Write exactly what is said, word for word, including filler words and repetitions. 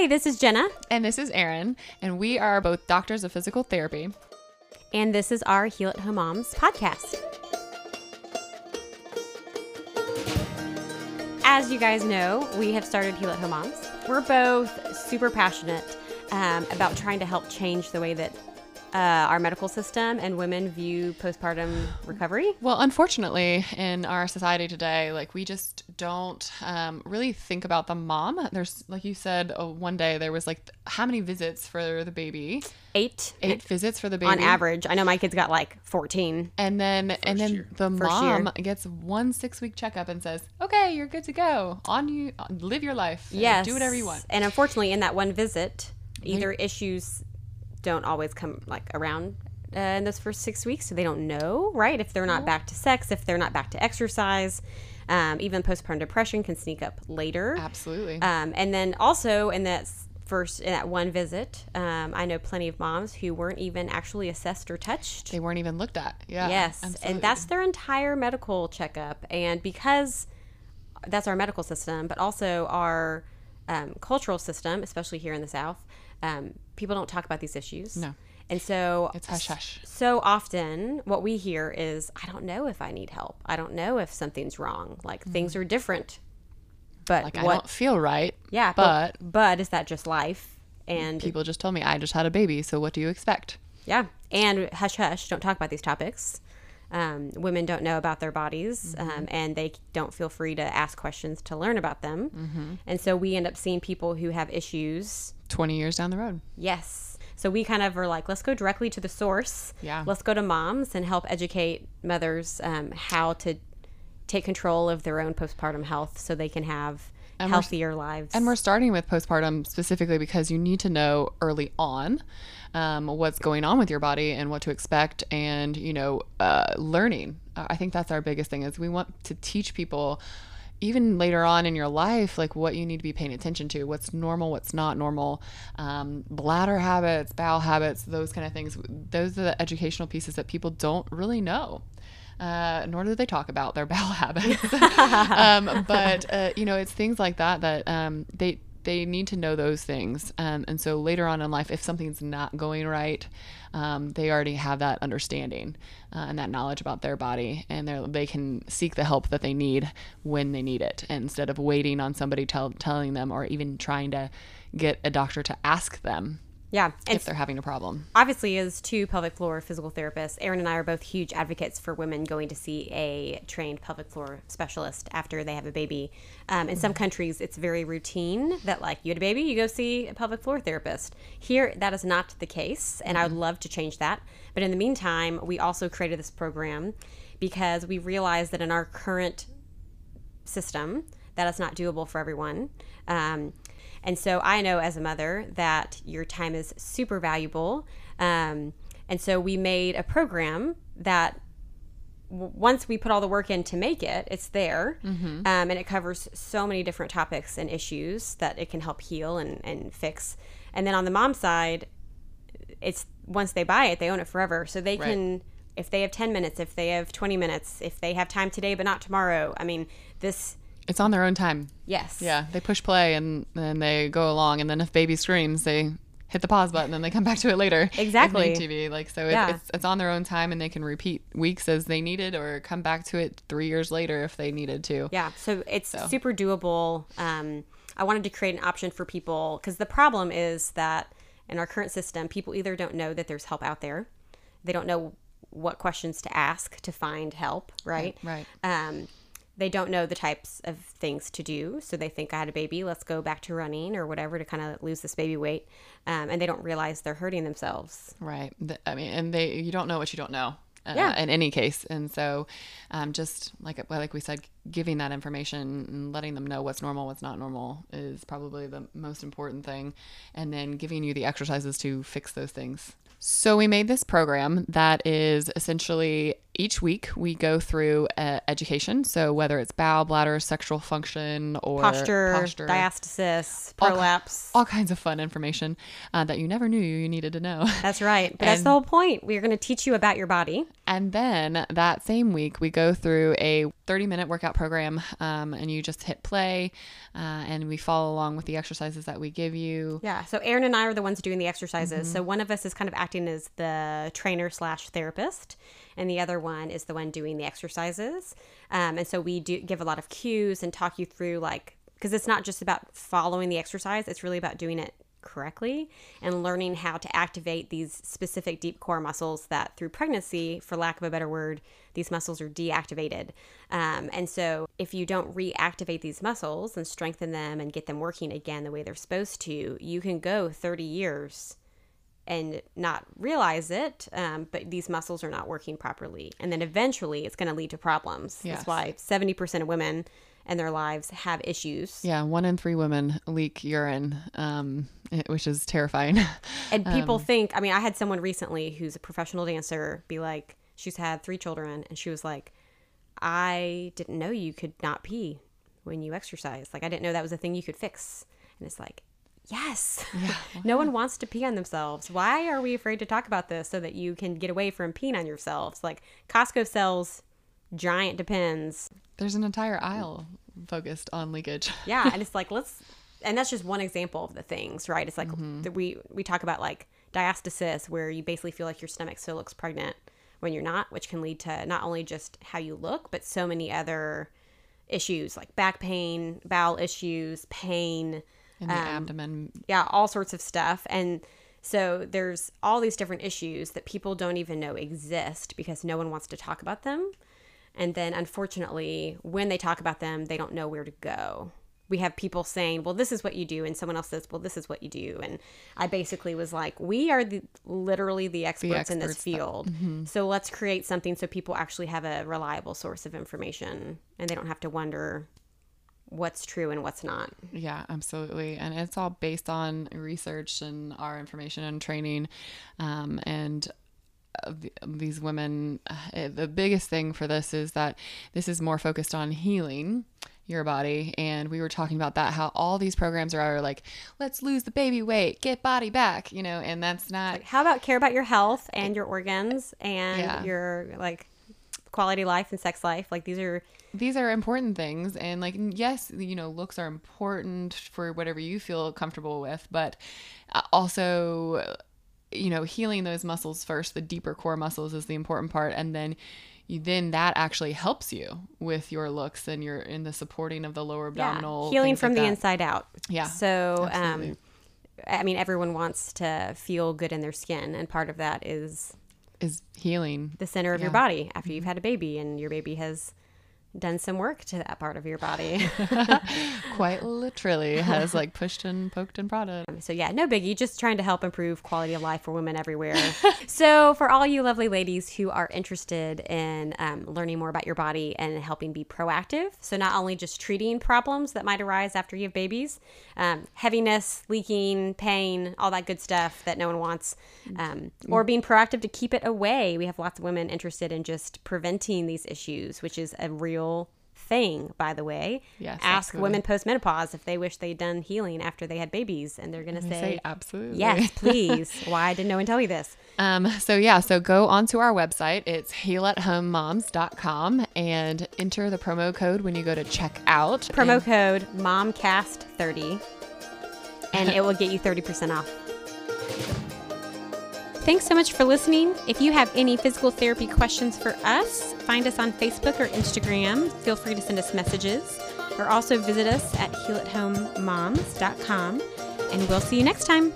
Hey, this is Jenna. And this is Erin. And we are both doctors of physical therapy. And this is our Heal at Home Moms podcast. As you guys know, we have started Heal at Home Moms. We're both super passionate um, about trying to help change the way that Uh, our medical system and women view postpartum recovery? Well, unfortunately, in our society today, like we just don't um, really think about the mom. There's, like you said, oh, one day there was like th- how many visits for the baby? Eight. Eight, Eight visits for the baby. On average. I know my kids got like fourteen. And then First and then year. the First mom year. gets one six-week checkup and says, okay, you're good to go. On you, live your life. Yes. Do whatever you want. And unfortunately, in that one visit, either they- issues... don't always come like around uh, in those first six weeks, so they don't know, right, if they're not back to sex, if they're not back to exercise. Um, even postpartum depression can sneak up later. Absolutely. Um, and then also in that first in that one visit, um, I know plenty of moms who weren't even actually assessed or touched. They weren't even looked at. Yeah. Yes, absolutely. And that's their entire medical checkup. And because that's our medical system, but also our um, cultural system, especially here in the South, um, people don't talk about these issues. No. And so it's hush hush. So often what we hear is, I don't know if I need help. I don't know if something's wrong. Like mm-hmm. things are different. But like what, I don't feel right. Yeah. But but, but is that just life? And people just told me I just had a baby, so what do you expect? Yeah. And hush hush, don't talk about these topics. Um, women don't know about their bodies, mm-hmm. um, and they don't feel free to ask questions to learn about them. Mm-hmm. And so we end up seeing people who have issues twenty years down the road. Yes. So we kind of are like, let's go directly to the source. Yeah. Let's go to moms and help educate mothers um, how to take control of their own postpartum health so they can have And healthier lives. And we're starting with postpartum specifically because you need to know early on um, what's going on with your body and what to expect, and, you know, uh, learning. I think that's our biggest thing, is we want to teach people even later on in your life, like what you need to be paying attention to, what's normal, what's not normal, um, bladder habits, bowel habits, those kind of things. Those are the educational pieces that people don't really know. Uh, nor do they talk about their bowel habits. um, but, uh, you know, it's things like that that um, they they need to know those things. Um, and so later on in life, if something's not going right, um, they already have that understanding uh, and that knowledge about their body. And they can seek the help that they need when they need it, instead of waiting on somebody tell, telling them, or even trying to get a doctor to ask them. Yeah. If they're having a problem. Obviously, as two pelvic floor physical therapists, Erin and I are both huge advocates for women going to see a trained pelvic floor specialist after they have a baby. Um, in some countries, it's very routine that, like, you had a baby, you go see a pelvic floor therapist. Here, that is not the case, and mm-hmm. I would love to change that. But in the meantime, we also created this program because we realized that in our current system, that is not doable for everyone. Um, And so I know as a mother that your time is super valuable. Um, and so we made a program that w- once we put all the work in to make it, it's there. Mm-hmm. Um, and it covers so many different topics and issues that it can help heal and, and fix. And then on the mom side, it's once they buy it, they own it forever. So they right. can, if they have ten minutes, if they have twenty minutes, if they have time today but not tomorrow, I mean, this... It's on their own time. Yes. Yeah. They push play and then they go along. And then if baby screams, they hit the pause button and they come back to it later. Exactly. T V. Like, so yeah. it's, it's, it's on their own time, and they can repeat weeks as they needed, or come back to it three years later if they needed to. Yeah. So it's so. super doable. Um, I wanted to create an option for people, because the problem is that in our current system, people either don't know that there's help out there. They don't know what questions to ask to find help. Right. Right. Um, They don't know the types of things to do, so they think, I had a baby, let's go back to running or whatever to kind of lose this baby weight, um, and they don't realize they're hurting themselves. Right. I mean, and they you don't know what you don't know uh, yeah. in any case. And so um, just like like we said, giving that information and letting them know what's normal, what's not normal is probably the most important thing, and then giving you the exercises to fix those things. So we made this program that is essentially each week we go through uh, education. So whether it's bowel, bladder, sexual function, or posture, posture diastasis, prolapse. All, all kinds of fun information uh, that you never knew you needed to know. That's right. But and, that's the whole point. We're going to teach you about your body. And then that same week we go through a thirty minute workout program, um, and you just hit play, uh, and we follow along with the exercises that we give you. Yeah. So Erin and I are the ones doing the exercises. Mm-hmm. So one of us is kind of acting as the trainer slash therapist, and the other one is the one doing the exercises. Um, and so we do give a lot of cues and talk you through, like, because it's not just about following the exercise. It's really about doing it correctly and learning how to activate these specific deep core muscles that through pregnancy, for lack of a better word, these muscles are deactivated. Um, and so if you don't reactivate these muscles and strengthen them and get them working again the way they're supposed to, you can go thirty years and not realize it, um, but these muscles are not working properly. And then eventually it's going to lead to problems. Yes. That's why seventy percent of women and their lives have issues. Yeah, one in three women leak urine, um, which is terrifying. And people um, think, I mean, I had someone recently who's a professional dancer be like, she's had three children, and she was like, I didn't know you could not pee when you exercise. Like, I didn't know that was a thing you could fix. And it's like, yes. Yeah. No one wants to pee on themselves. Why are we afraid to talk about this so that you can get away from peeing on yourselves? Like, Costco sells giant Depends. There's an entire aisle focused on leakage. Yeah. And it's like, let's, and that's just one example of the things, right? It's like, mm-hmm. the, we, we talk about like diastasis, where you basically feel like your stomach still looks pregnant when you're not, which can lead to not only just how you look, but so many other issues like back pain, bowel issues, pain. In the um, abdomen. Yeah, all sorts of stuff. And so there's all these different issues that people don't even know exist because no one wants to talk about them. And then, unfortunately, when they talk about them, they don't know where to go. We have people saying, well, this is what you do. And someone else says, well, this is what you do. And I basically was like, we are the, literally the experts, the experts in this field. That, mm-hmm. So let's create something so people actually have a reliable source of information and they don't have to wonder what's true and what's not. Yeah, absolutely. And it's all based on research and our information and training. Um, and these women, uh, the biggest thing for this is that this is more focused on healing your body. And we were talking about that, how all these programs are, are like, let's lose the baby weight, get body back, you know, and that's not. Like, how about care about your health and your organs and yeah. your like quality life and sex life? Like these are, these are important things. And like, yes, you know, looks are important for whatever you feel comfortable with, but also, you know, healing those muscles first, the deeper core muscles is the important part. And then you, then that actually helps you with your looks and your, in the supporting of the lower abdominal. Yeah. Healing from like the that. inside out. Yeah. So, absolutely. um, I mean, everyone wants to feel good in their skin. And part of that is, is healing the center of yeah. your body after you've had a baby and your baby has done some work to that part of your body. Quite literally has like pushed and poked and prodded. So yeah, no biggie, just trying to help improve quality of life for women everywhere. So for all you lovely ladies who are interested in um, learning more about your body and helping be proactive, so not only just treating problems that might arise after you have babies, um, heaviness, leaking, pain, all that good stuff that no one wants, um, or being proactive to keep it away. We have lots of women interested in just preventing these issues, which is a real thing, by the way. Yes, ask absolutely. Women post-menopause if they wish they'd done healing after they had babies, and they're gonna say, say absolutely yes please. Why didn't no one tell me this? Um so yeah, so go onto our website, it's heal at home moms dot com, and enter the promo code when you go to check out, promo and- code MOMCAST thirty, and it will get you thirty percent off. Thanks so much for listening. If you have any physical therapy questions for us, find us on Facebook or Instagram. Feel free to send us messages, or also visit us at heal at home moms dot com, and we'll see you next time.